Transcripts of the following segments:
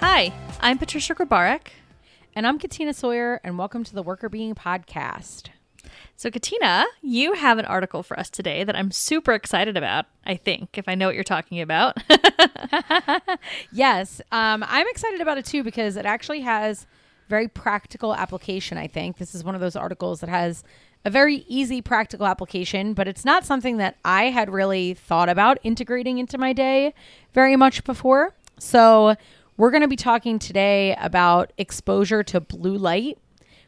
Hi, I'm Patricia Grabarek. And I'm Katina Sawyer, and welcome to the Workr Beeing Podcast. So Katina, you have an article for us today that I'm super excited about, I think, if I know what you're talking about. Yes, I'm excited about it too because it actually has very practical application, I think. This is one of those articles that has a very easy practical application, but it's not something that I had really thought about integrating into my day very much before. So we're going to be talking today about exposure to blue light,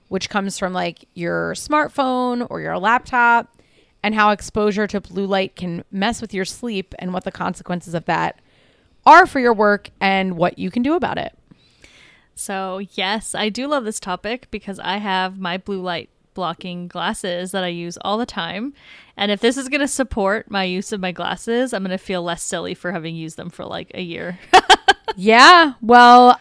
which comes from like your smartphone or your laptop, and how exposure to blue light can mess with your sleep and what the consequences of that are for your work and what you can do about it. So yes, I do love this topic because I have my blue light blocking glasses that I use all the time. And if this is going to support my use of my glasses, I'm going to feel less silly for having used them for like a year. Yeah. Well,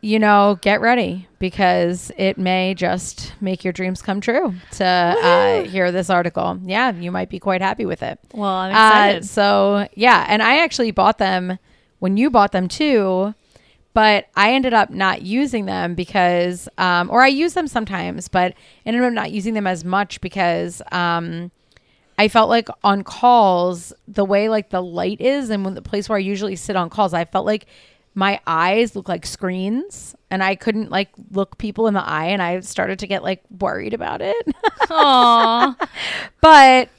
you know, get ready because it may just make your dreams come true to hear this article. Yeah. You might be quite happy with it. Well, I'm excited. So yeah. And I actually bought them when you bought them too, but I ended up not using them because, or I use them sometimes, but ended up not using them as much because, I felt like on calls, the way like the light is and when the place where I usually sit on calls, I felt like my eyes look like screens and I couldn't like look people in the eye and I started to get like worried about it. Aww. But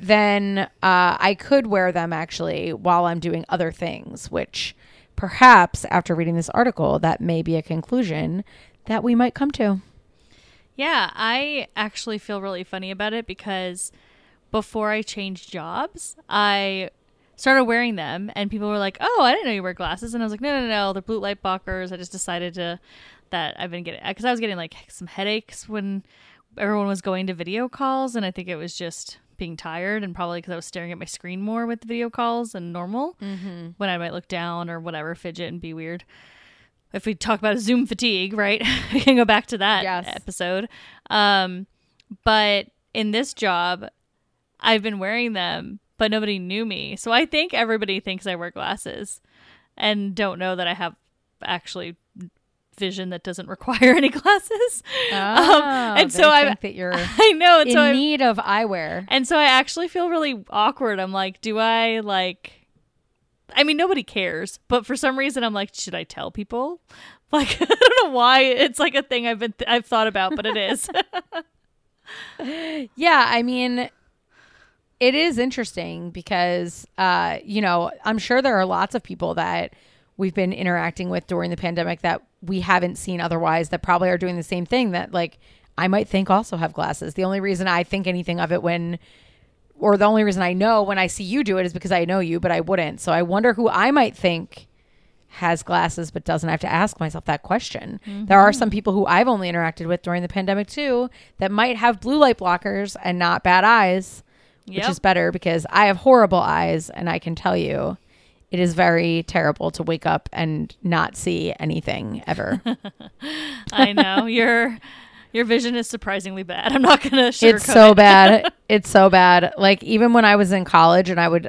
then I could wear them actually while I'm doing other things, which perhaps after reading this article, that may be a conclusion that we might come to. Yeah, I actually feel really funny about it because before I changed jobs, I started wearing them and people were like, oh, I didn't know you wear glasses. And I was like, no, they're blue light blockers. I just decided that I've been getting, because I was getting like some headaches when everyone was going to video calls. And I think it was just being tired and probably because I was staring at my screen more with the video calls than normal when I might look down or whatever, fidget and be weird. If we talk about Zoom fatigue, right? We can go back to that episode. But in this job, I've been wearing them, but nobody knew me. So I think everybody thinks I wear glasses and don't know that I have actually vision that doesn't require any glasses. And so I think that you're need of eyewear. And so I actually feel really awkward. I'm like, do I like... I mean, nobody cares, but for some reason I'm like, should I tell people? Like, I don't know why it's like a thing I've thought about, but it is. Yeah. I mean, it is interesting because, you know, I'm sure there are lots of people that we've been interacting with during the pandemic that we haven't seen otherwise that probably are doing the same thing that like, I might think also have glasses. The only reason I think anything of it or the only reason I know when I see you do it is because I know you, but I wouldn't. So I wonder who I might think has glasses, but doesn't. I have to ask myself that question. Mm-hmm. There are some people who I've only interacted with during the pandemic too, that might have blue light blockers and not bad eyes, which is better because I have horrible eyes. And I can tell you it is very terrible to wake up and not see anything ever. I know Your vision is surprisingly bad. I'm not going to sugarcoat it. It's so bad. It's so bad. Like even when I was in college and I would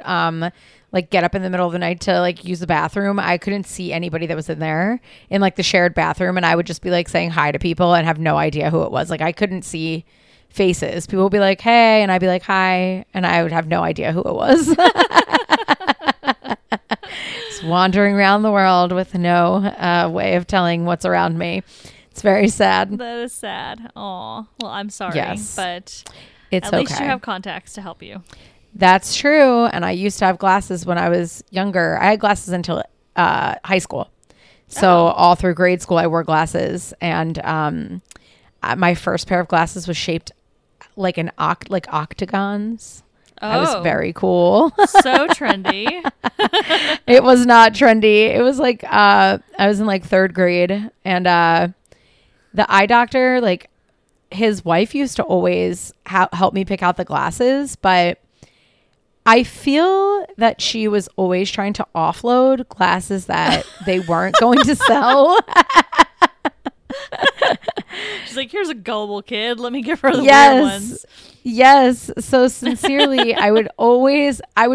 like get up in the middle of the night to like use the bathroom, I couldn't see anybody that was in there in like the shared bathroom. And I would just be like saying hi to people and have no idea who it was. Like I couldn't see faces. People would be like, hey. And I'd be like, hi. And I would have no idea who it was. Just wandering around the world with no way of telling what's around me. It's very sad. That is sad. Oh, well, I'm sorry, but it's at least you have contacts to help you. That's true. And I used to have glasses when I was younger. I had glasses until high school. So all through grade school, I wore glasses. And my first pair of glasses was shaped like like octagons. Oh. I was very cool. So trendy. It was not trendy. It was like I was in like third grade and the eye doctor, like his wife used to always help me pick out the glasses, but I feel that she was always trying to offload glasses that they weren't going to sell. She's like, here's a gullible kid. Let me give her the weird ones. Yes. So sincerely, I would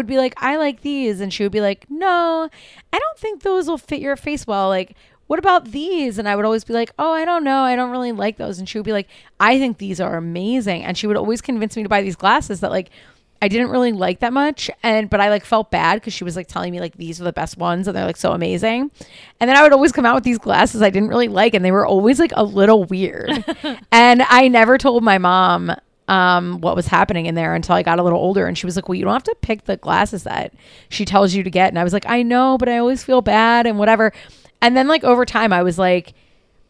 be like, I like these. And she would be like, no, I don't think those will fit your face well. Like, what about these? And I would always be like, oh, I don't know. I don't really like those. And she would be like, I think these are amazing. And she would always convince me to buy these glasses that like, I didn't really like that much. But I like felt bad because she was like telling me like, these are the best ones and they're like so amazing. And then I would always come out with these glasses I didn't really like. And they were always like a little weird. And I never told my mom what was happening in there until I got a little older. And she was like, well, you don't have to pick the glasses that she tells you to get. And I was like, I know, but I always feel bad and whatever. And then like over time I was like,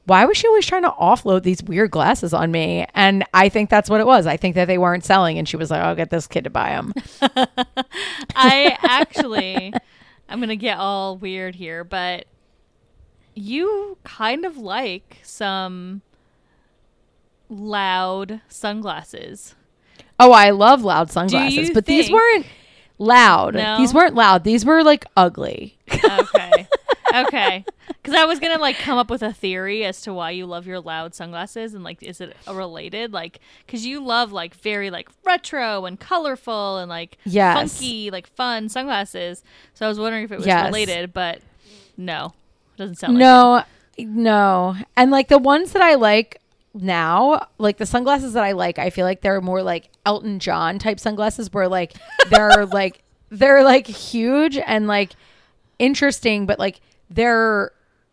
why was she always trying to offload these weird glasses on me? And I think that's what it was. I think that they weren't selling. And she was like, I'll get this kid to buy them. I'm going to get all weird here, but you kind of like some loud sunglasses. Oh, I love loud sunglasses, but these weren't loud. No? These weren't loud. These were like ugly. Okay. Okay, because I was gonna like come up with a theory as to why you love your loud sunglasses and like, is it related? Like, because you love like very like retro and colorful and like funky, like fun sunglasses. So I was wondering if it was related, but no, it doesn't sound like it. No. And like the ones that I like now, like the sunglasses that I like, I feel like they're more like Elton John type sunglasses where like they're like they're like huge and like interesting, but like they're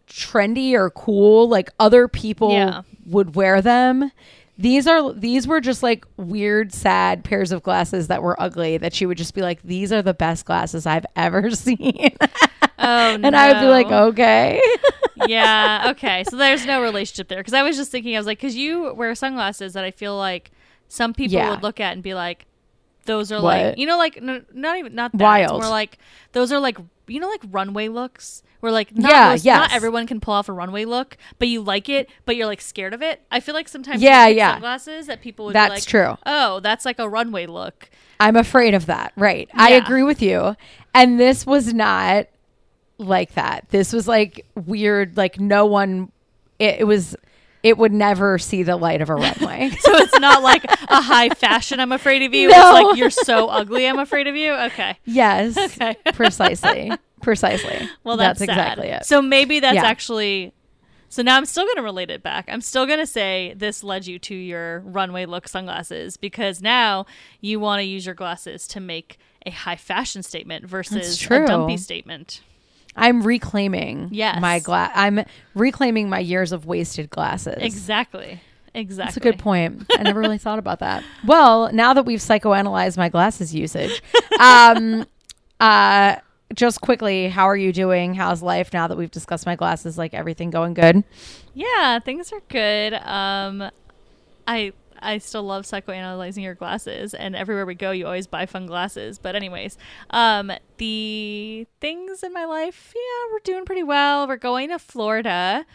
trendy or cool, like other people would wear them. These were just like weird, sad pairs of glasses that were ugly that she would just be like, these are the best glasses I've ever seen. Oh no. And I would be like, okay. Yeah, okay, so there's no relationship there, because I was just thinking, I was like, because you wear sunglasses that I feel like some people would look at and be like, those are like, you know, like not that wild. It's more like those are like, you know, like runway looks where like not everyone can pull off a runway look, but you like it, but you're like scared of it. I feel like sometimes sunglasses that people would be like, true. Oh, that's like a runway look. I'm afraid of that. Right. Yeah. I agree with you. And this was not like that. This was like weird. Like no one, it would never see the light of a runway. So it's not like a high fashion, I'm afraid of you. No. It's like, you're so ugly, I'm afraid of you. Okay. Yes. Okay. Precisely. Well, that's exactly it. So maybe that's actually... So now I'm still going to relate it back. I'm still going to say this led you to your runway look sunglasses, because now you want to use your glasses to make a high fashion statement versus a dumpy statement. I'm reclaiming I'm reclaiming my years of wasted glasses. Exactly. That's a good point. I never really thought about that. Well, now that we've psychoanalyzed my glasses usage, just quickly, how are you doing? How's life now that we've discussed my glasses? Like, everything going good? Yeah, things are good. I still love psychoanalyzing your glasses, and everywhere we go, you always buy fun glasses. But anyways, the things in my life, yeah, we're doing pretty well. We're going to Florida,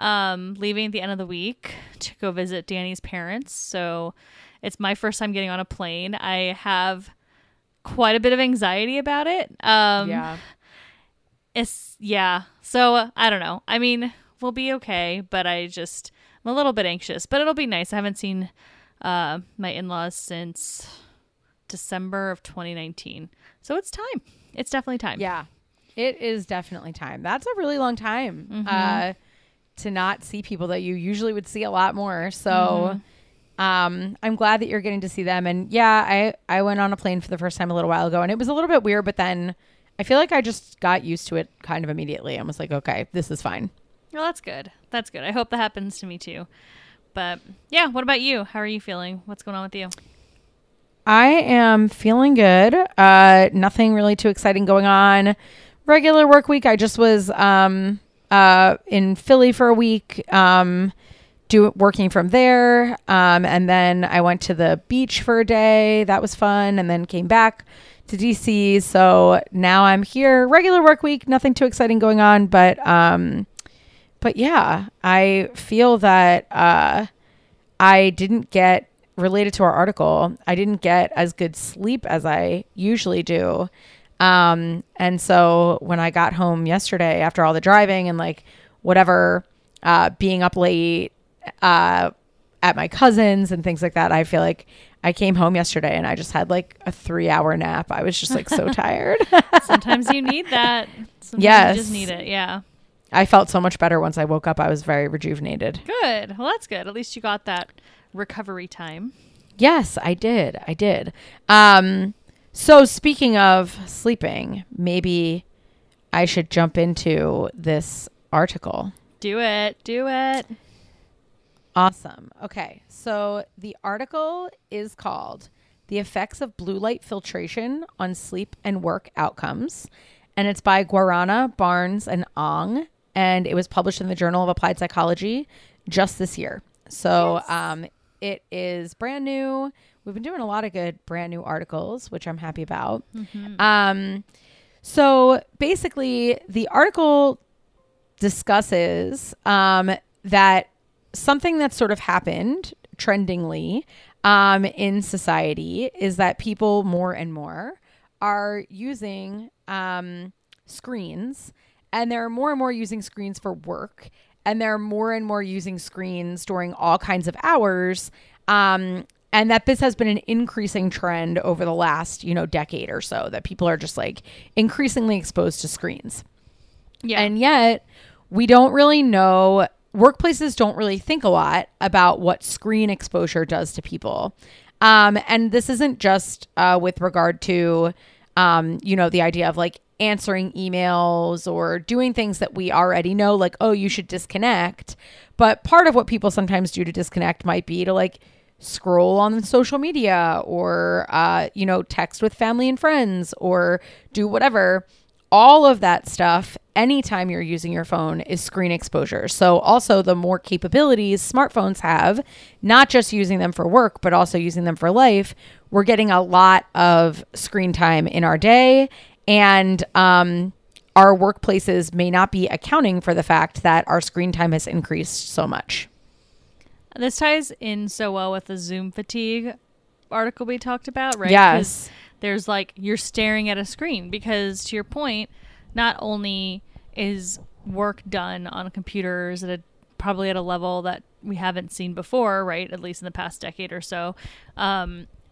leaving at the end of the week to go visit Danny's parents. So it's my first time getting on a plane. I have quite a bit of anxiety about it. So I don't know. I mean, we'll be okay, but I'm a little bit anxious, but it'll be nice. I haven't seen my in-laws since December of 2019. So it's time. It's definitely time. Yeah, it is definitely time. That's a really long time to not see people that you usually would see a lot more. So I'm glad that you're getting to see them. And I went on a plane for the first time a little while ago, and it was a little bit weird, but then I feel like I just got used to it kind of immediately. I was like, okay, this is fine. Well, that's good. I hope that happens to me too. But yeah, what about you? How are you feeling? What's going on with you? I am feeling good. Nothing really too exciting going on. Regular work week. I just was in Philly for a week, working from there. And then I went to the beach for a day. That was fun. And then came back to DC. So now I'm here. Regular work week. Nothing too exciting going on, but yeah, I feel that I didn't get, related to our article, I didn't get as good sleep as I usually do. And so when I got home yesterday after all the driving and like whatever, being up late at my cousin's and things like that, I feel like I came home yesterday and I just had like a 3-hour nap. I was just like so tired. Sometimes you need that. Sometimes yes. You just need it. Yeah. I felt so much better once I woke up. I was very rejuvenated. Good. Well, that's good. At least you got that recovery time. Yes, I did. I did. So speaking of sleeping, maybe I should jump into this article. Do it. Do it. Awesome. Okay. So the article is called The Effects of Blue Light Filtration on Sleep and Work Outcomes. And it's by Guarana, Barnes, and Ong. And it was published in the Journal of Applied Psychology just this year. So yes. It is brand new. We've been doing a lot of good brand new articles, which I'm happy about. Mm-hmm. So basically, the article discusses that something that's sort of happened trendingly in society is that people more and more are using screens, and they're more and more using screens for work, and they're more and more using screens during all kinds of hours, and that this has been an increasing trend over the last, decade or so, that people are just like increasingly exposed to screens. Yeah. And yet we don't really know, workplaces don't really think a lot about what screen exposure does to people. And this isn't just with regard to, the idea of like answering emails or doing things that we already know, like, oh, you should disconnect. But part of what people sometimes do to disconnect might be to like scroll on social media or, text with family and friends or do whatever. All of that stuff, anytime you're using your phone, is screen exposure. So also the more capabilities smartphones have, not just using them for work, but also using them for life, we're getting a lot of screen time in our day. And our workplaces may not be accounting for the fact that our screen time has increased so much. This ties in so well with the Zoom fatigue article we talked about, right? Yes. There's like, you're staring at a screen because, to your point, not only is work done on computers probably at a level that we haven't seen before, right? At least in the past decade or so. And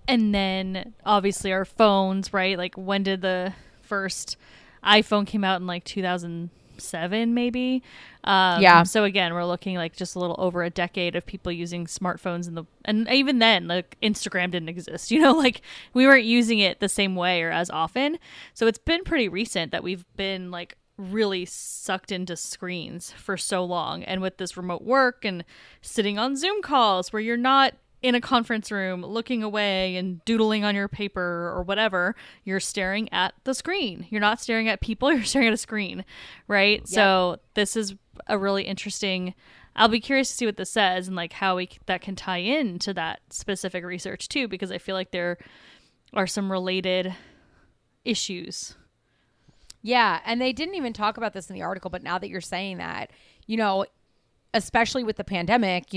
then obviously our phones, right? Like, when did the first iPhone came out? In like 2007, maybe? Yeah. So again, we're looking like just a little over a decade of people using smartphones and even then, like, Instagram didn't exist, like we weren't using it the same way or as often. So it's been pretty recent that we've been like really sucked into screens for so long. And with this remote work and sitting on Zoom calls where you're not in a conference room looking away and doodling on your paper or whatever, you're staring at the screen. You're not staring at people, you're staring at a screen, right? Yep. So this is a really interesting, I'll be curious to see what this says and like how that can tie in to that specific research too, because I feel like there are some related issues. Yeah, and they didn't even talk about this in the article, but now that you're saying that, especially with the pandemic,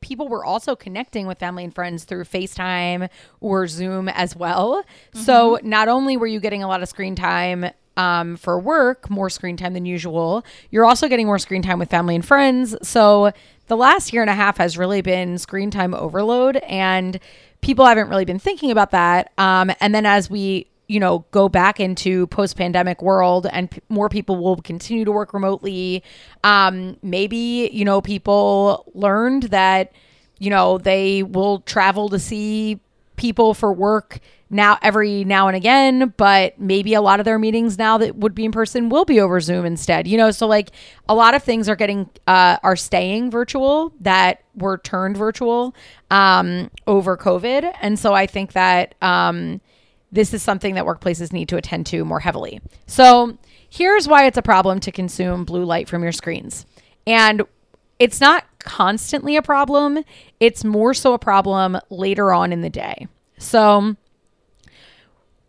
people were also connecting with family and friends through FaceTime or Zoom as well. Mm-hmm. So not only were you getting a lot of screen time for work, more screen time than usual, you're also getting more screen time with family and friends. So the last year and a half has really been screen time overload, and people haven't really been thinking about that. And then as we go back into post-pandemic world and more people will continue to work remotely. Maybe, people learned that, they will travel to see people for work now every now and again, but maybe a lot of their meetings now that would be in person will be over Zoom instead, so like a lot of things are getting, are staying virtual that were turned virtual, over COVID. And so I think that, this is something that workplaces need to attend to more heavily. So here's why it's a problem to consume blue light from your screens. And it's not constantly a problem. It's more so a problem later on in the day. So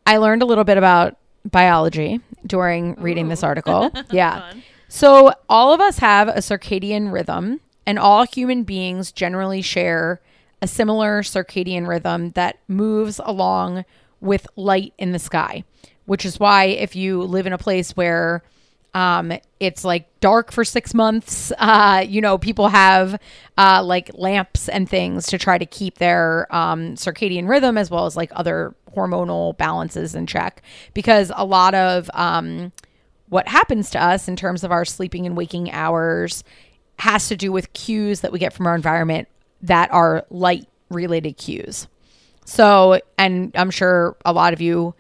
I learned a little bit about biology during reading this article. Yeah. So all of us have a circadian rhythm, and all human beings generally share a similar circadian rhythm that moves along with light in the sky, which is why if you live in a place where It's like dark for 6 months. People have like lamps and things to try to keep their circadian rhythm as well as like other hormonal balances in check, because a lot of what happens to us in terms of our sleeping and waking hours has to do with cues that we get from our environment that are light related cues. So, and I'm sure a lot of you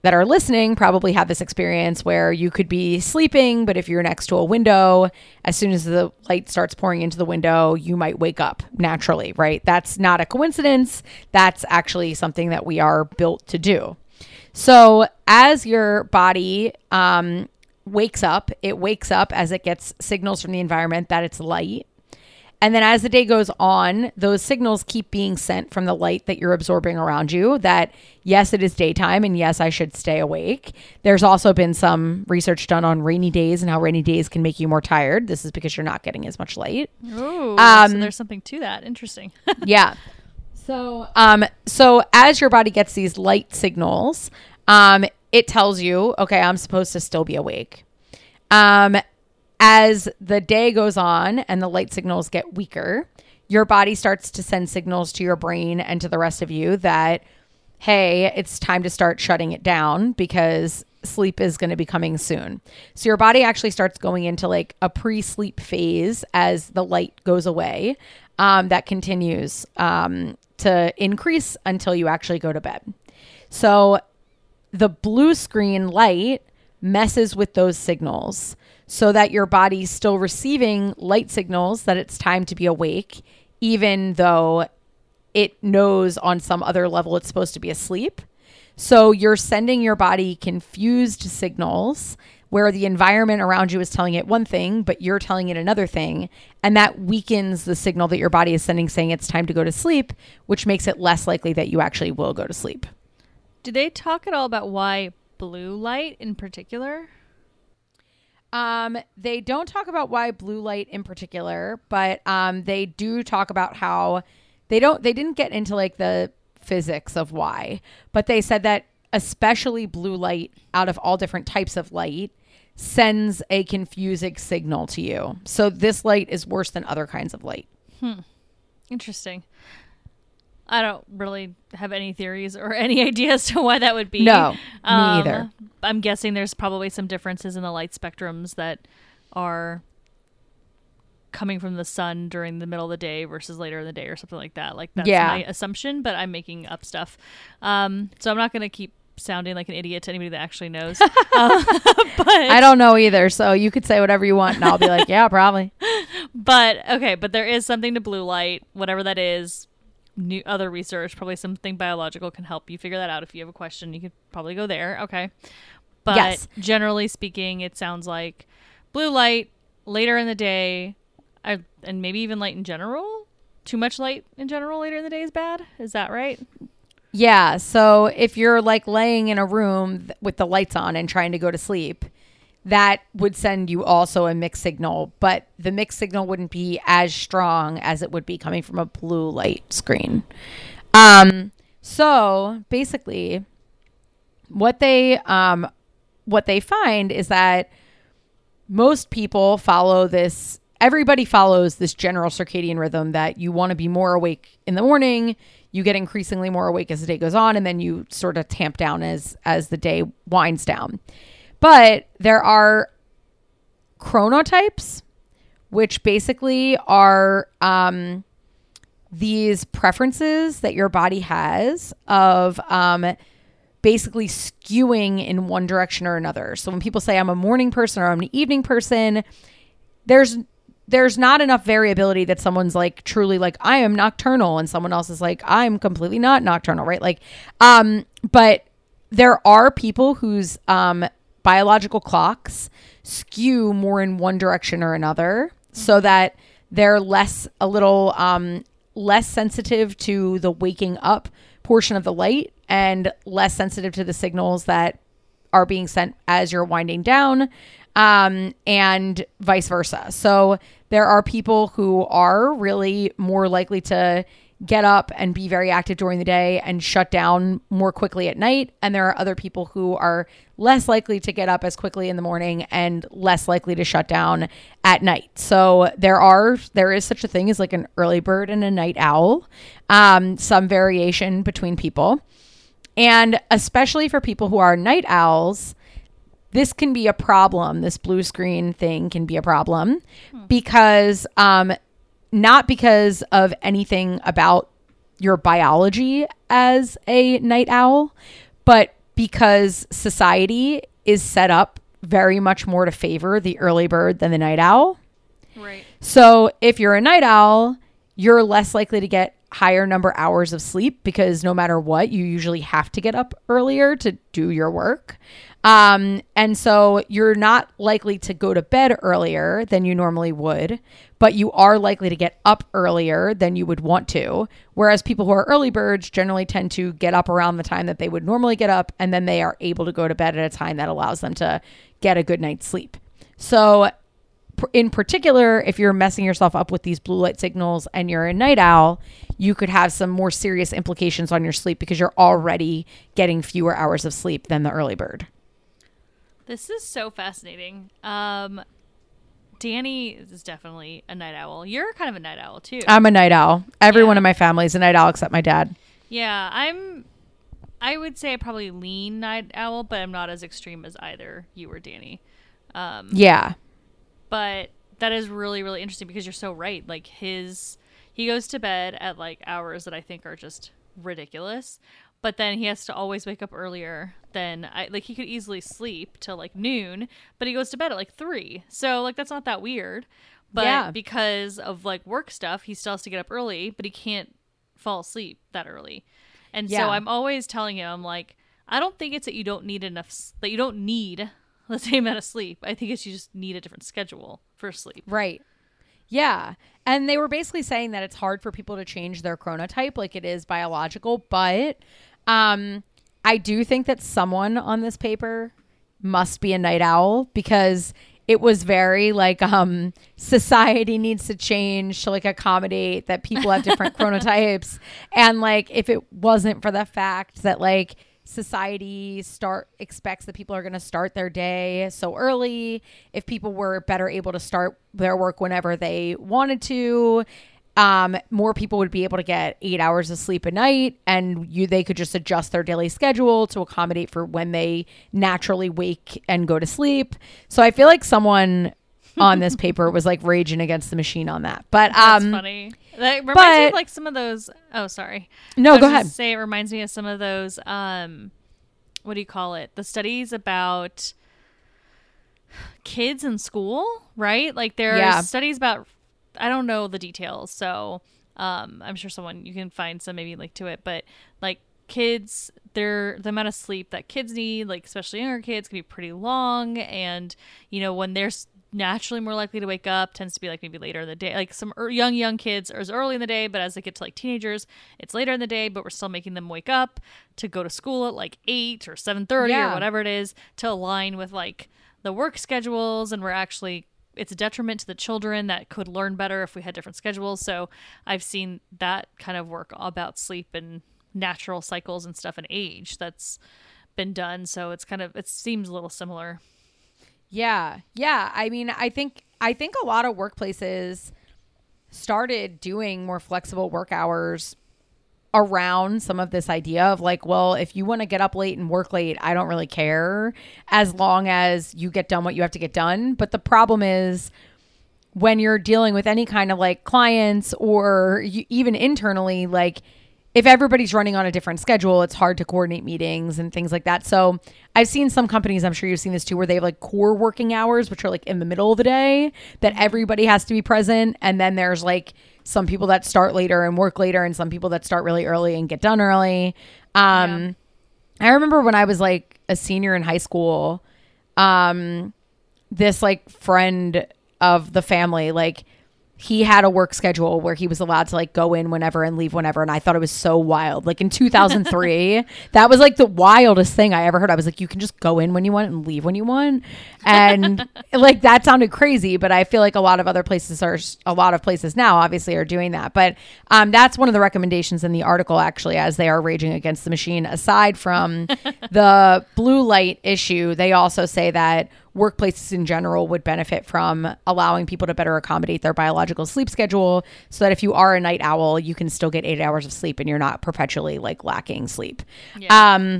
that are listening probably have this experience where you could be sleeping, but if you're next to a window, as soon as the light starts pouring into the window, you might wake up naturally, right? That's not a coincidence. That's actually something that we are built to do. So as your body wakes up, it wakes up as it gets signals from the environment that it's light. And then as the day goes on, those signals keep being sent from the light that you're absorbing around you that, yes, it is daytime and yes, I should stay awake. There's also been some research done on rainy days and how rainy days can make you more tired. This is because you're not getting as much light. Ooh, so there's something to that. Interesting. Yeah. So as your body gets these light signals, it tells you, okay, I'm supposed to still be awake. As the day goes on and the light signals get weaker, your body starts to send signals to your brain and to the rest of you that, hey, it's time to start shutting it down because sleep is going to be coming soon. So your body actually starts going into like a pre-sleep phase as the light goes away, that continues to increase until you actually go to bed. So the blue screen light messes with those signals so that your body's still receiving light signals that it's time to be awake, even though it knows on some other level it's supposed to be asleep. So you're sending your body confused signals where the environment around you is telling it one thing, but you're telling it another thing. And that weakens the signal that your body is sending saying it's time to go to sleep, which makes it less likely that you actually will go to sleep. Do they talk at all about why blue light in particular? They don't talk about why blue light in particular, but they do talk about how they didn't get into like the physics of why, but they said that especially blue light out of all different types of light sends a confusing signal to you. So this light is worse than other kinds of light. Interesting. I don't really have any theories or any ideas to why that would be. No, me either. I'm guessing there's probably some differences in the light spectrums that are coming from the sun during the middle of the day versus later in the day or something like that. Like, that's my assumption, but I'm making up stuff. So I'm not going to keep sounding like an idiot to anybody that actually knows. But I don't know either, so you could say whatever you want and I'll be like, yeah, probably. But there is something to blue light, whatever that is. New other research, probably something biological, can help you figure that out. If you have a question, you could probably go there. Okay. But yes, generally speaking, it sounds like blue light later in the day, and maybe even light in general, too much light in general later in the day is bad. Is that right? Yeah. So if you're like laying in a room with the lights on and trying to go to sleep, that would send you also a mixed signal, but the mixed signal wouldn't be as strong as it would be coming from a blue light screen. So basically what they find is that most people follow this. Everybody follows this general circadian rhythm that you want to be more awake in the morning. You get increasingly more awake as the day goes on, and then you sort of tamp down as the day winds down. But there are chronotypes, which basically are these preferences that your body has of basically skewing in one direction or another. So when people say I'm a morning person or I'm an evening person, there's not enough variability that someone's like truly like I am nocturnal and someone else is like I'm completely not nocturnal, right? Like, but there are people whose biological clocks skew more in one direction or another, so that they're less sensitive to the waking up portion of the light and less sensitive to the signals that are being sent as you're winding down, and vice versa. So there are people who are really more likely to get up and be very active during the day and shut down more quickly at night. And there are other people who are less likely to get up as quickly in the morning and less likely to shut down at night. So there is such a thing as like an early bird and a night owl, some variation between people. And especially for people who are night owls, this can be a problem. This blue screen thing can be a problem because, not because of anything about your biology as a night owl, but because society is set up very much more to favor the early bird than the night owl. Right. So if you're a night owl, you're less likely to get higher number hours of sleep because no matter what, you usually have to get up earlier to do your work. And so you're not likely to go to bed earlier than you normally would, but you are likely to get up earlier than you would want to. Whereas people who are early birds generally tend to get up around the time that they would normally get up, and then they are able to go to bed at a time that allows them to get a good night's sleep. So in particular, if you're messing yourself up with these blue light signals and you're a night owl, you could have some more serious implications on your sleep because you're already getting fewer hours of sleep than the early bird. This is so fascinating. Danny is definitely a night owl. You're kind of a night owl too. I'm a night owl. Everyone in my family is a night owl except my dad. Yeah, I would say I probably lean night owl, but I'm not as extreme as either you or Danny. Yeah. But that is really, really interesting because you're so right. Like he goes to bed at like hours that I think are just ridiculous, but then he has to always wake up earlier than he could easily sleep till like noon, but he goes to bed at like 3. So like, that's not that weird, but because of like work stuff, he still has to get up early, but he can't fall asleep that early. And so I'm always telling him like, I don't think it's that you don't need the same amount of sleep. I think it's you just need a different schedule for sleep. Right. Yeah. And they were basically saying that it's hard for people to change their chronotype, like it is biological. But I do think that someone on this paper must be a night owl because it was very like society needs to change to like accommodate that people have different chronotypes. And like if it wasn't for the fact that like society expects that people are going to start their day so early, if people were better able to start their work whenever they wanted to, more people would be able to get 8 hours of sleep a night, and they could just adjust their daily schedule to accommodate for when they naturally wake and go to sleep. So I feel like someone on this paper was like raging against the machine on that. But that's funny. That reminds me of like some of those. Oh, sorry. No, go ahead. Say it reminds me of some of those. What do you call it? The studies about kids in school, right? Like there are studies about. I don't know the details, so I'm sure you can find some maybe link to it. But like kids, the amount of sleep that kids need, like especially younger kids, can be pretty long, and you know when they're naturally more likely to wake up tends to be like maybe later in the day. Like some young kids are as early in the day, but as they get to like teenagers, it's later in the day, but we're still making them wake up to go to school at like 8 or 7:30 or whatever it is to align with like the work schedules. And it's a detriment to the children that could learn better if we had different schedules. So I've seen that kind of work about sleep and natural cycles and stuff and age that's been done. So it's it seems a little similar. Yeah. Yeah. I mean, I think a lot of workplaces started doing more flexible work hours around some of this idea of like, well, if you want to get up late and work late, I don't really care as long as you get done what you have to get done. But the problem is when you're dealing with any kind of like clients or even internally, like if everybody's running on a different schedule, it's hard to coordinate meetings and things like that. So I've seen some companies, I'm sure you've seen this too, where they have like core working hours, which are like in the middle of the day that everybody has to be present. And then there's like some people that start later and work later and some people that start really early and get done early. I remember when I was like a senior in high school, this like friend of the family, like he had a work schedule where he was allowed to like go in whenever and leave whenever. And I thought it was so wild. Like in 2003, that was like the wildest thing I ever heard. I was like, you can just go in when you want and leave when you want. And like, that sounded crazy, but I feel like a lot of places now obviously are doing that. But that's one of the recommendations in the article actually, as they are raging against the machine. Aside from the blue light issue, they also say that workplaces in general would benefit from allowing people to better accommodate their biological sleep schedule so that if you are a night owl, you can still get 8 hours of sleep and you're not perpetually like lacking sleep. Yeah.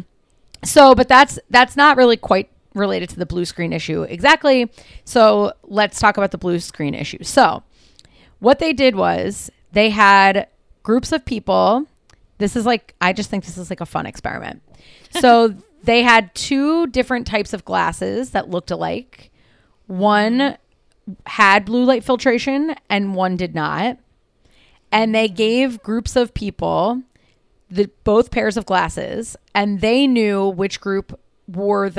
But that's not really quite related to the blue screen issue exactly. So let's talk about the blue screen issue. So what they did was they had groups of people. This is like, I just think this is like a fun experiment. So they had two different types of glasses that looked alike. One had blue light filtration and one did not. And they gave groups of people both pairs of glasses, and they knew which group wore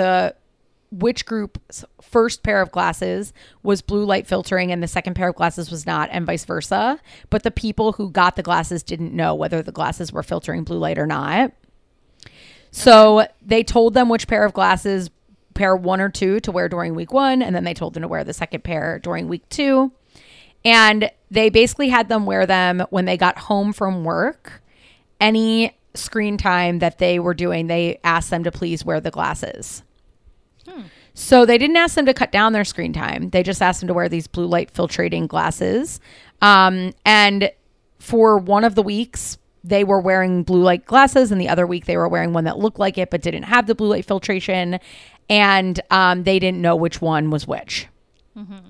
which group's first pair of glasses was blue light filtering and the second pair of glasses was not, and vice versa. But the people who got the glasses didn't know whether the glasses were filtering blue light or not. So they told them which pair of glasses, pair 1 or 2, to wear during week 1. And then they told them to wear the second pair during week 2. And they basically had them wear them when they got home from work. Any screen time that they were doing, they asked them to please wear the glasses. So they didn't ask them to cut down their screen time. They just asked them to wear these blue light filtrating glasses. And for one of the weeks, they were wearing blue light glasses, and the other week they were wearing one that looked like it but didn't have the blue light filtration, and they didn't know which one was which. Mm-hmm.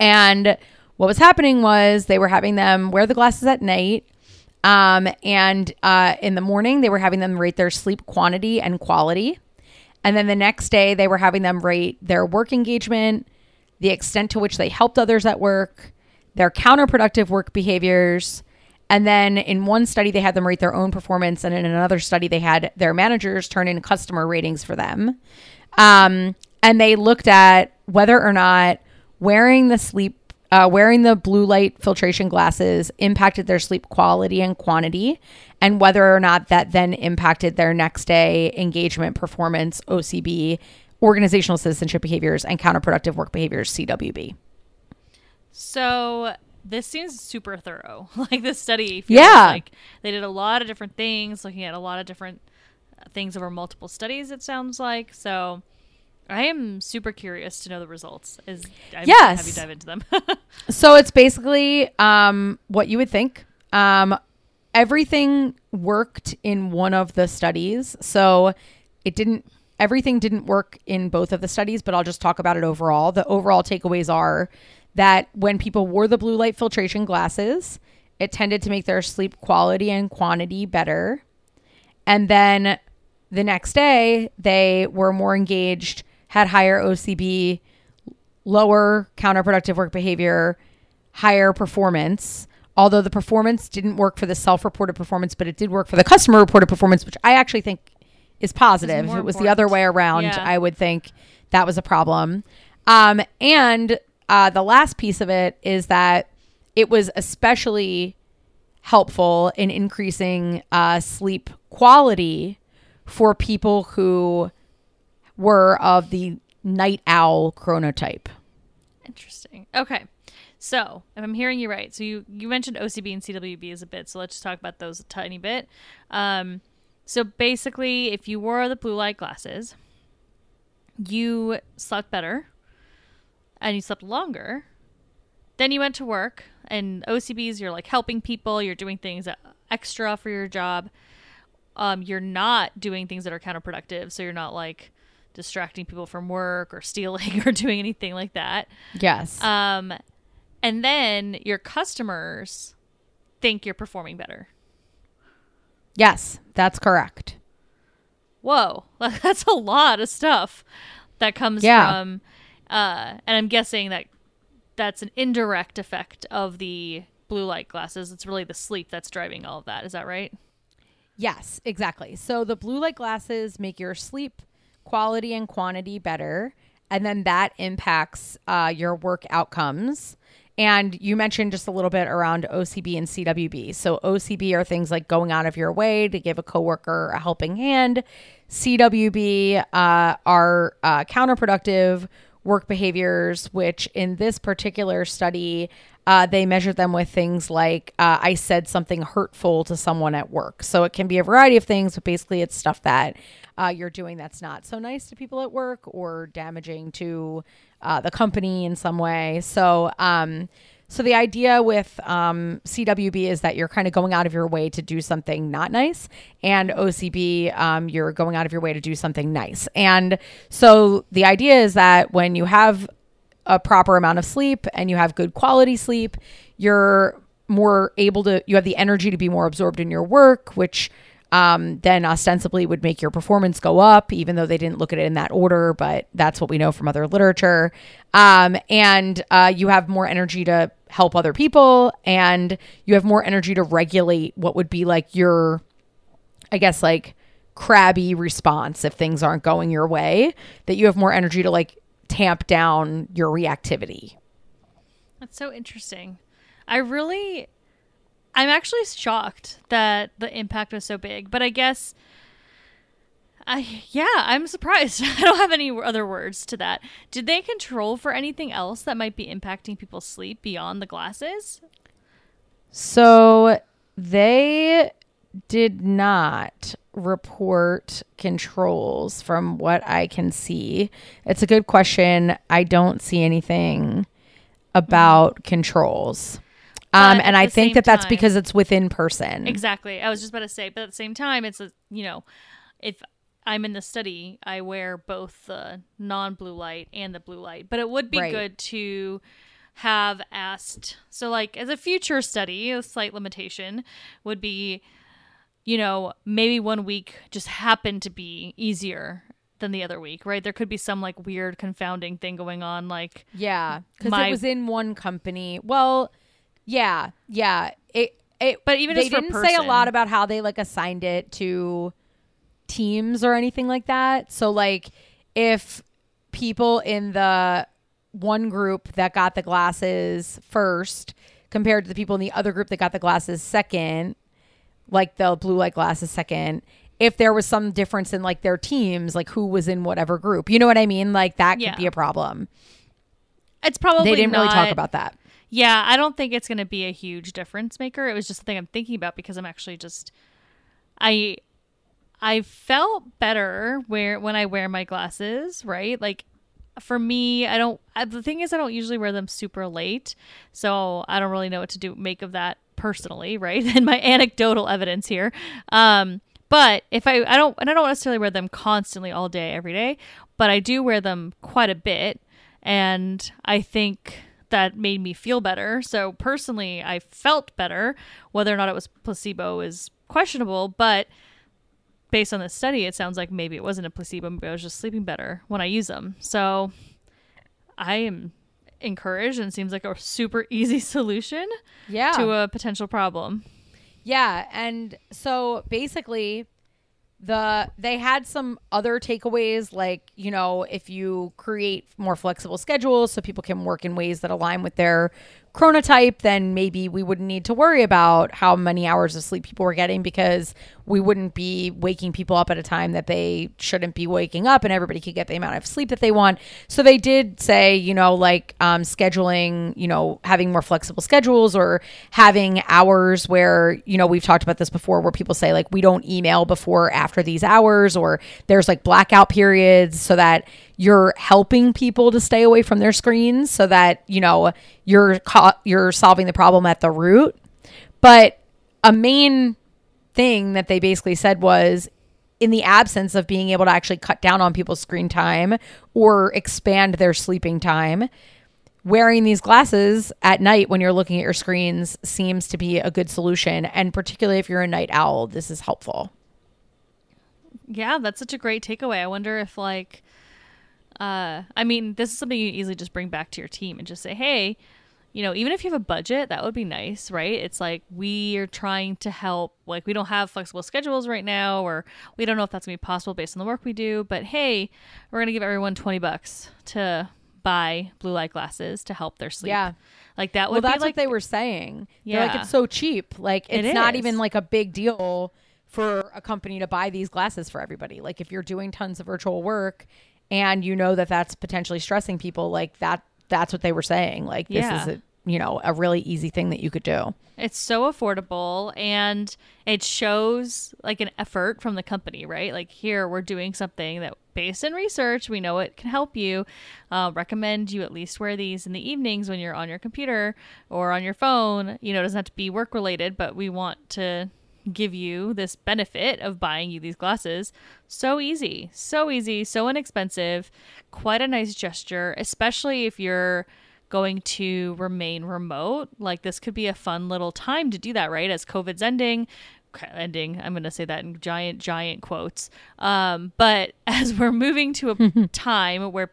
And what was happening was they were having them wear the glasses at night, and in the morning they were having them rate their sleep quantity and quality. And then the next day they were having them rate their work engagement, the extent to which they helped others at work, their counterproductive work behaviors. And then in one study, they had them rate their own performance. And in another study, they had their managers turn in customer ratings for them. And they looked at whether or not wearing the blue light filtration glasses impacted their sleep quality and quantity, and whether or not that then impacted their next day engagement, performance, OCB, organizational citizenship behaviors, and counterproductive work behaviors, CWB. So this seems super thorough. Like this study feels like they did a lot of different things, looking at a lot of different things over multiple studies, it sounds like. So I am super curious to know the results. I'm happy to dive into them. So it's basically what you would think. Everything worked in one of the studies. So everything didn't work in both of the studies, but I'll just talk about it overall. The overall takeaways are that when people wore the blue light filtration glasses, it tended to make their sleep quality and quantity better. And then the next day, they were more engaged, had higher OCB, lower counterproductive work behavior, higher performance. Although the performance didn't work for the self-reported performance, but it did work for the customer-reported performance, which I actually think is positive. If it was the other way around, I would think that was a problem. The last piece of it is that it was especially helpful in increasing sleep quality for people who were of the night owl chronotype. Interesting. Okay. So if I'm hearing you right, so you mentioned OCB and CWB a bit, so let's just talk about those a tiny bit. So basically, if you wore the blue light glasses, you slept better. And you slept longer. Then you went to work, and OCBs, you're like helping people, you're doing things extra for your job. You're not doing things that are counterproductive. So you're not like distracting people from work or stealing or doing anything like that. Yes. And then your customers think you're performing better. Yes, that's correct. Whoa, that's a lot of stuff that comes from. And I'm guessing that's an indirect effect of the blue light glasses. It's really the sleep that's driving all of that. Is that right? Yes, exactly. So the blue light glasses make your sleep quality and quantity better. And then that impacts your work outcomes. And you mentioned just a little bit around OCB and CWB. So OCB are things like going out of your way to give a coworker a helping hand. CWB are counterproductive work behaviors, which in this particular study, they measured them with things like I said something hurtful to someone at work. So it can be a variety of things, but basically it's stuff that you're doing that's not so nice to people at work or damaging to the company in some way. So so the idea with CWB is that you're kind of going out of your way to do something not nice, and OCB, you're going out of your way to do something nice. And so the idea is that when you have a proper amount of sleep and you have good quality sleep, you're more able to, you have the energy to be more absorbed in your work, which then ostensibly would make your performance go up, even though they didn't look at it in that order, but that's what we know from other literature. And you have more energy to help other people, and you have more energy to regulate what would be like your, I guess, like crabby response if things aren't going your way, that you have more energy to like tamp down your reactivity. That's so interesting. I'm actually shocked that the impact was so big, but I guess, I'm surprised. I don't have any other words to that. Did they control for anything else that might be impacting people's sleep beyond the glasses? So they did not report controls from what I can see. It's a good question. I don't see anything about controls. And I think that's because it's within person. Exactly. I was just about to say, but at the same time, it's, if I'm in the study, I wear both the non-blue light and the blue light, but it would be good to have asked. So like as a future study, a slight limitation would be, maybe one week just happened to be easier than the other week, right? There could be some like weird confounding thing going on. Like, yeah, because it was in one company. Well, yeah. But even they didn't say a lot about how they like assigned it to teams or anything like that. So like if people in the one group that got the glasses first compared to the people in the other group that got the glasses second, like the blue light glasses second, if there was some difference in like their teams, like who was in whatever group, you know what I mean? Like that could be a problem. It's probably they didn't really talk about that. Yeah, I don't think it's going to be a huge difference maker. It was just something I'm thinking about because I'm actually just, I felt better when I wear my glasses, right? Like for me, the thing is I don't usually wear them super late. So I don't really know what to make of that personally, right? And my anecdotal evidence here. But if I don't necessarily wear them constantly all day, every day, but I do wear them quite a bit. And I think that made me feel better. So personally, I felt better. Whether or not it was placebo is questionable, but based on the study, it sounds like maybe it wasn't a placebo, maybe I was just sleeping better when I use them. So I am encouraged and seems like a super easy solution to a potential problem. Yeah. And so basically they had some other takeaways, like, if you create more flexible schedules so people can work in ways that align with their chronotype, then maybe we wouldn't need to worry about how many hours of sleep people were getting because we wouldn't be waking people up at a time that they shouldn't be waking up, and everybody could get the amount of sleep that they want. So they did say, scheduling, having more flexible schedules or having hours where, we've talked about this before where people say like, we don't email before or after these hours, or there's like blackout periods so that you're helping people to stay away from their screens so that, you're solving the problem at the root. But a main thing that they basically said was, in the absence of being able to actually cut down on people's screen time or expand their sleeping time, wearing these glasses at night when you're looking at your screens seems to be a good solution. And particularly if you're a night owl, this is helpful. Yeah, that's such a great takeaway. I wonder if like, this is something you easily just bring back to your team and just say, hey, even if you have a budget, that would be nice, right? It's like, we are trying to help, like we don't have flexible schedules right now, or we don't know if that's gonna be possible based on the work we do, but hey, we're gonna give everyone $20 to buy blue light glasses to help their sleep. Yeah. Like that would be that's like, what they were saying. Yeah. They're like, it's so cheap. Like it's not even like a big deal for a company to buy these glasses for everybody. Like if you're doing tons of virtual work and you know that that's potentially stressing people, like that's what they were saying. Like this is a, you know, a really easy thing that you could do. It's so affordable and it shows like an effort from the company, right? Like here we're doing something that based in research, we know it can help you. Recommend you at least wear these in the evenings when you're on your computer or on your phone. You know, it doesn't have to be work related, but we want to give you this benefit of buying you these glasses. So easy, so easy, so inexpensive, quite a nice gesture, especially if you're going to remain remote. Like this could be a fun little time to do that, right? As COVID's ending, I'm going to say that in giant quotes. But as we're moving to a time where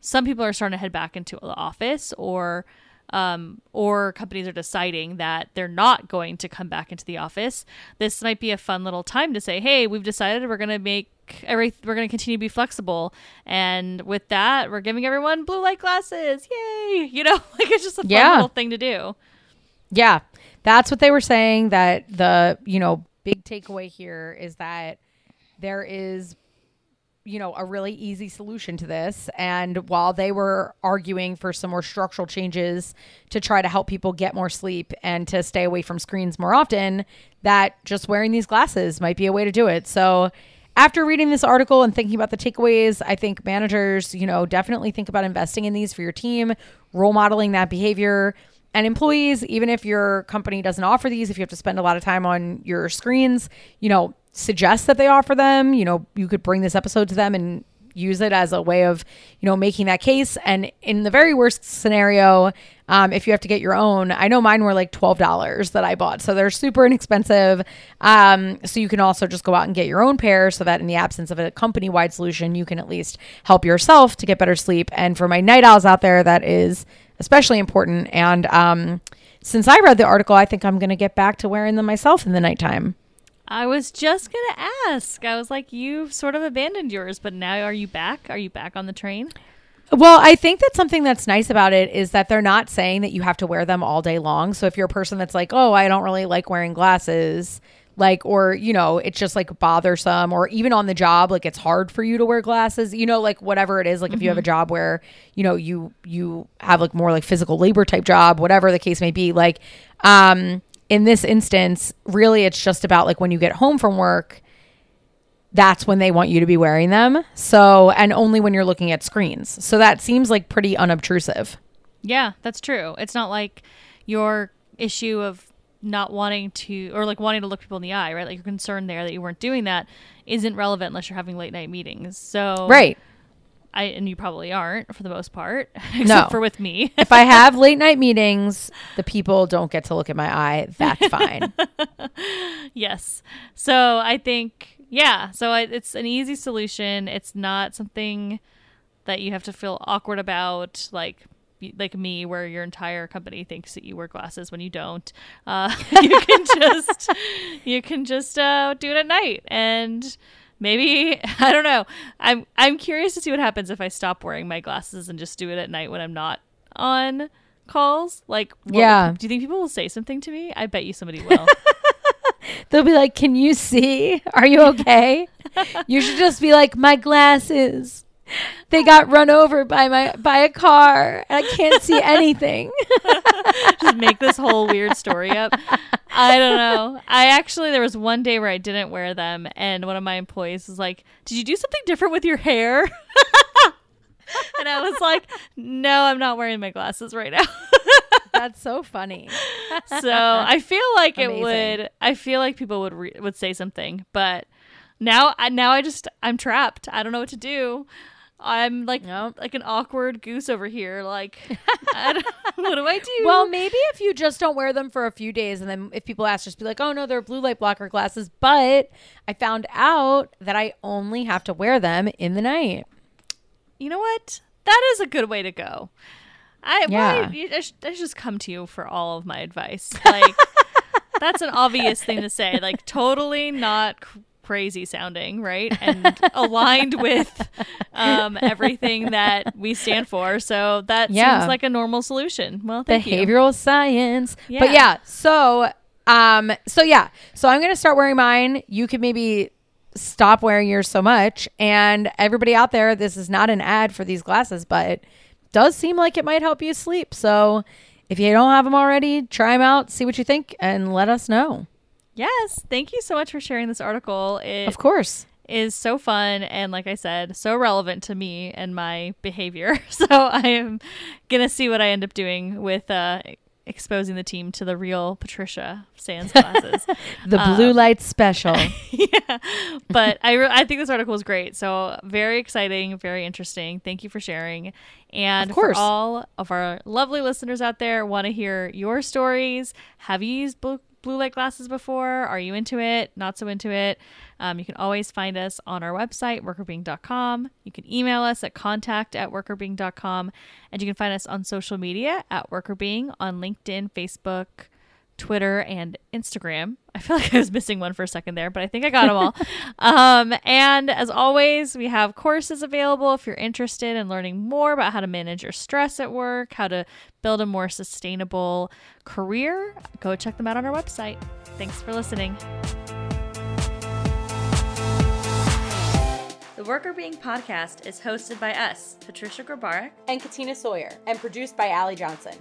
some people are starting to head back into the office, or companies are deciding that they're not going to come back into the office, this might be a fun little time to say, hey, we've decided we're going to we're going to continue to be flexible, and with that we're giving everyone blue light glasses. Yay. You know, like it's just a fun little thing to do. Yeah, that's what they were saying, that the, you know, big takeaway here is that there is, you know, a really easy solution to this. And while they were arguing for some more structural changes to try to help people get more sleep and to stay away from screens more often, that just wearing these glasses might be a way to do it. So after reading this article and thinking about the takeaways, I think managers, you know, definitely think about investing in these for your team, role modeling that behavior. And employees, even if your company doesn't offer these, if you have to spend a lot of time on your screens, you know, suggest that they offer them. You know, you could bring this episode to them and use it as a way of, you know, making that case. And in the very worst scenario, if you have to get your own, I know mine were like $12 that I bought, so they're super inexpensive. So you can also just go out and get your own pair, so that in the absence of a company-wide solution, you can at least help yourself to get better sleep. And for my night owls out there, that is especially important. And since I read the article, I think I'm going to get back to wearing them myself in the nighttime. I was just going to ask. I was like, you've sort of abandoned yours, but now are you back? Are you back on the train? Well, I think that something that's nice about it is that they're not saying that you have to wear them all day long. So if you're a person that's like, oh, I don't really like wearing glasses, like, or, you know, it's just like bothersome, or even on the job, like it's hard for you to wear glasses, you know, like whatever it is, like if you have a job where, you know, you have like more like physical labor type job, whatever the case may be, like, in this instance, really, it's just about like when you get home from work, that's when they want you to be wearing them. So, and only when you're looking at screens. So that seems like pretty unobtrusive. Yeah, that's true. It's not like your issue of not wanting to, or like wanting to look people in the eye, right? Like your concern there that you weren't doing that isn't relevant unless you're having late night meetings. So right. And you probably aren't for the most part, except for with me. If I have late night meetings, the people don't get to look at my eye. That's fine. Yes. So I think, it's an easy solution. It's not something that you have to feel awkward about, like me, where your entire company thinks that you wear glasses when you don't. You can just do it at night. And maybe, I don't know, I'm curious to see what happens if I stop wearing my glasses and just do it at night when I'm not on calls. Like, do you think people will say something to me? I bet you somebody will. They'll be like, can you see? Are you okay? You should just be like, my glasses, they got run over by a car and I can't see anything. Just make this whole weird story up. I don't know. There was one day where I didn't wear them and one of my employees was like, did you do something different with your hair? And I was like, no, I'm not wearing my glasses right now. That's so funny. So I feel like people would say something, but now I'm trapped. I don't know what to do. I'm like like an awkward goose over here. Like, what do I do? Well, maybe if you just don't wear them for a few days, and then if people ask, just be like, oh no, they're blue light blocker glasses, but I found out that I only have to wear them in the night. You know what? That is a good way to go. I just come to you for all of my advice. Like, that's an obvious thing to say. Like, totally not crazy sounding, right? And aligned with everything that we stand for. So that seems like a normal solution. Well, thank you. Behavioral science. Yeah. But yeah, so I'm going to start wearing mine. You could maybe stop wearing yours so much. And everybody out there, this is not an ad for these glasses, but it does seem like it might help you sleep. So if you don't have them already, try them out, see what you think, and let us know. Yes. Thank you so much for sharing this article. It of course is so fun. And like I said, so relevant to me and my behavior. So I am going to see what I end up doing with exposing the team to the real Patricia Sands glasses. The blue light special. Yeah. But I think this article is great. So very exciting, very interesting. Thank you for sharing. And for all of our lovely listeners out there, want to hear your stories. Have you used blue light glasses before? Are you into it? Not so into it? You can always find us on our website, workrbeeing.com. You can email us at contact@workrbeeing.com. And you can find us on social media at Workr Beeing on LinkedIn, Facebook, Twitter, and Instagram. I feel like I was missing one for a second there, but I think I got them all. And as always, we have courses available if you're interested in learning more about how to manage your stress at work, how to build a more sustainable career. Go check them out on our website. Thanks for listening. The Workr Beeing Podcast is hosted by us, Patricia Grabarek and Katina Sawyer, and produced by Allie Johnson.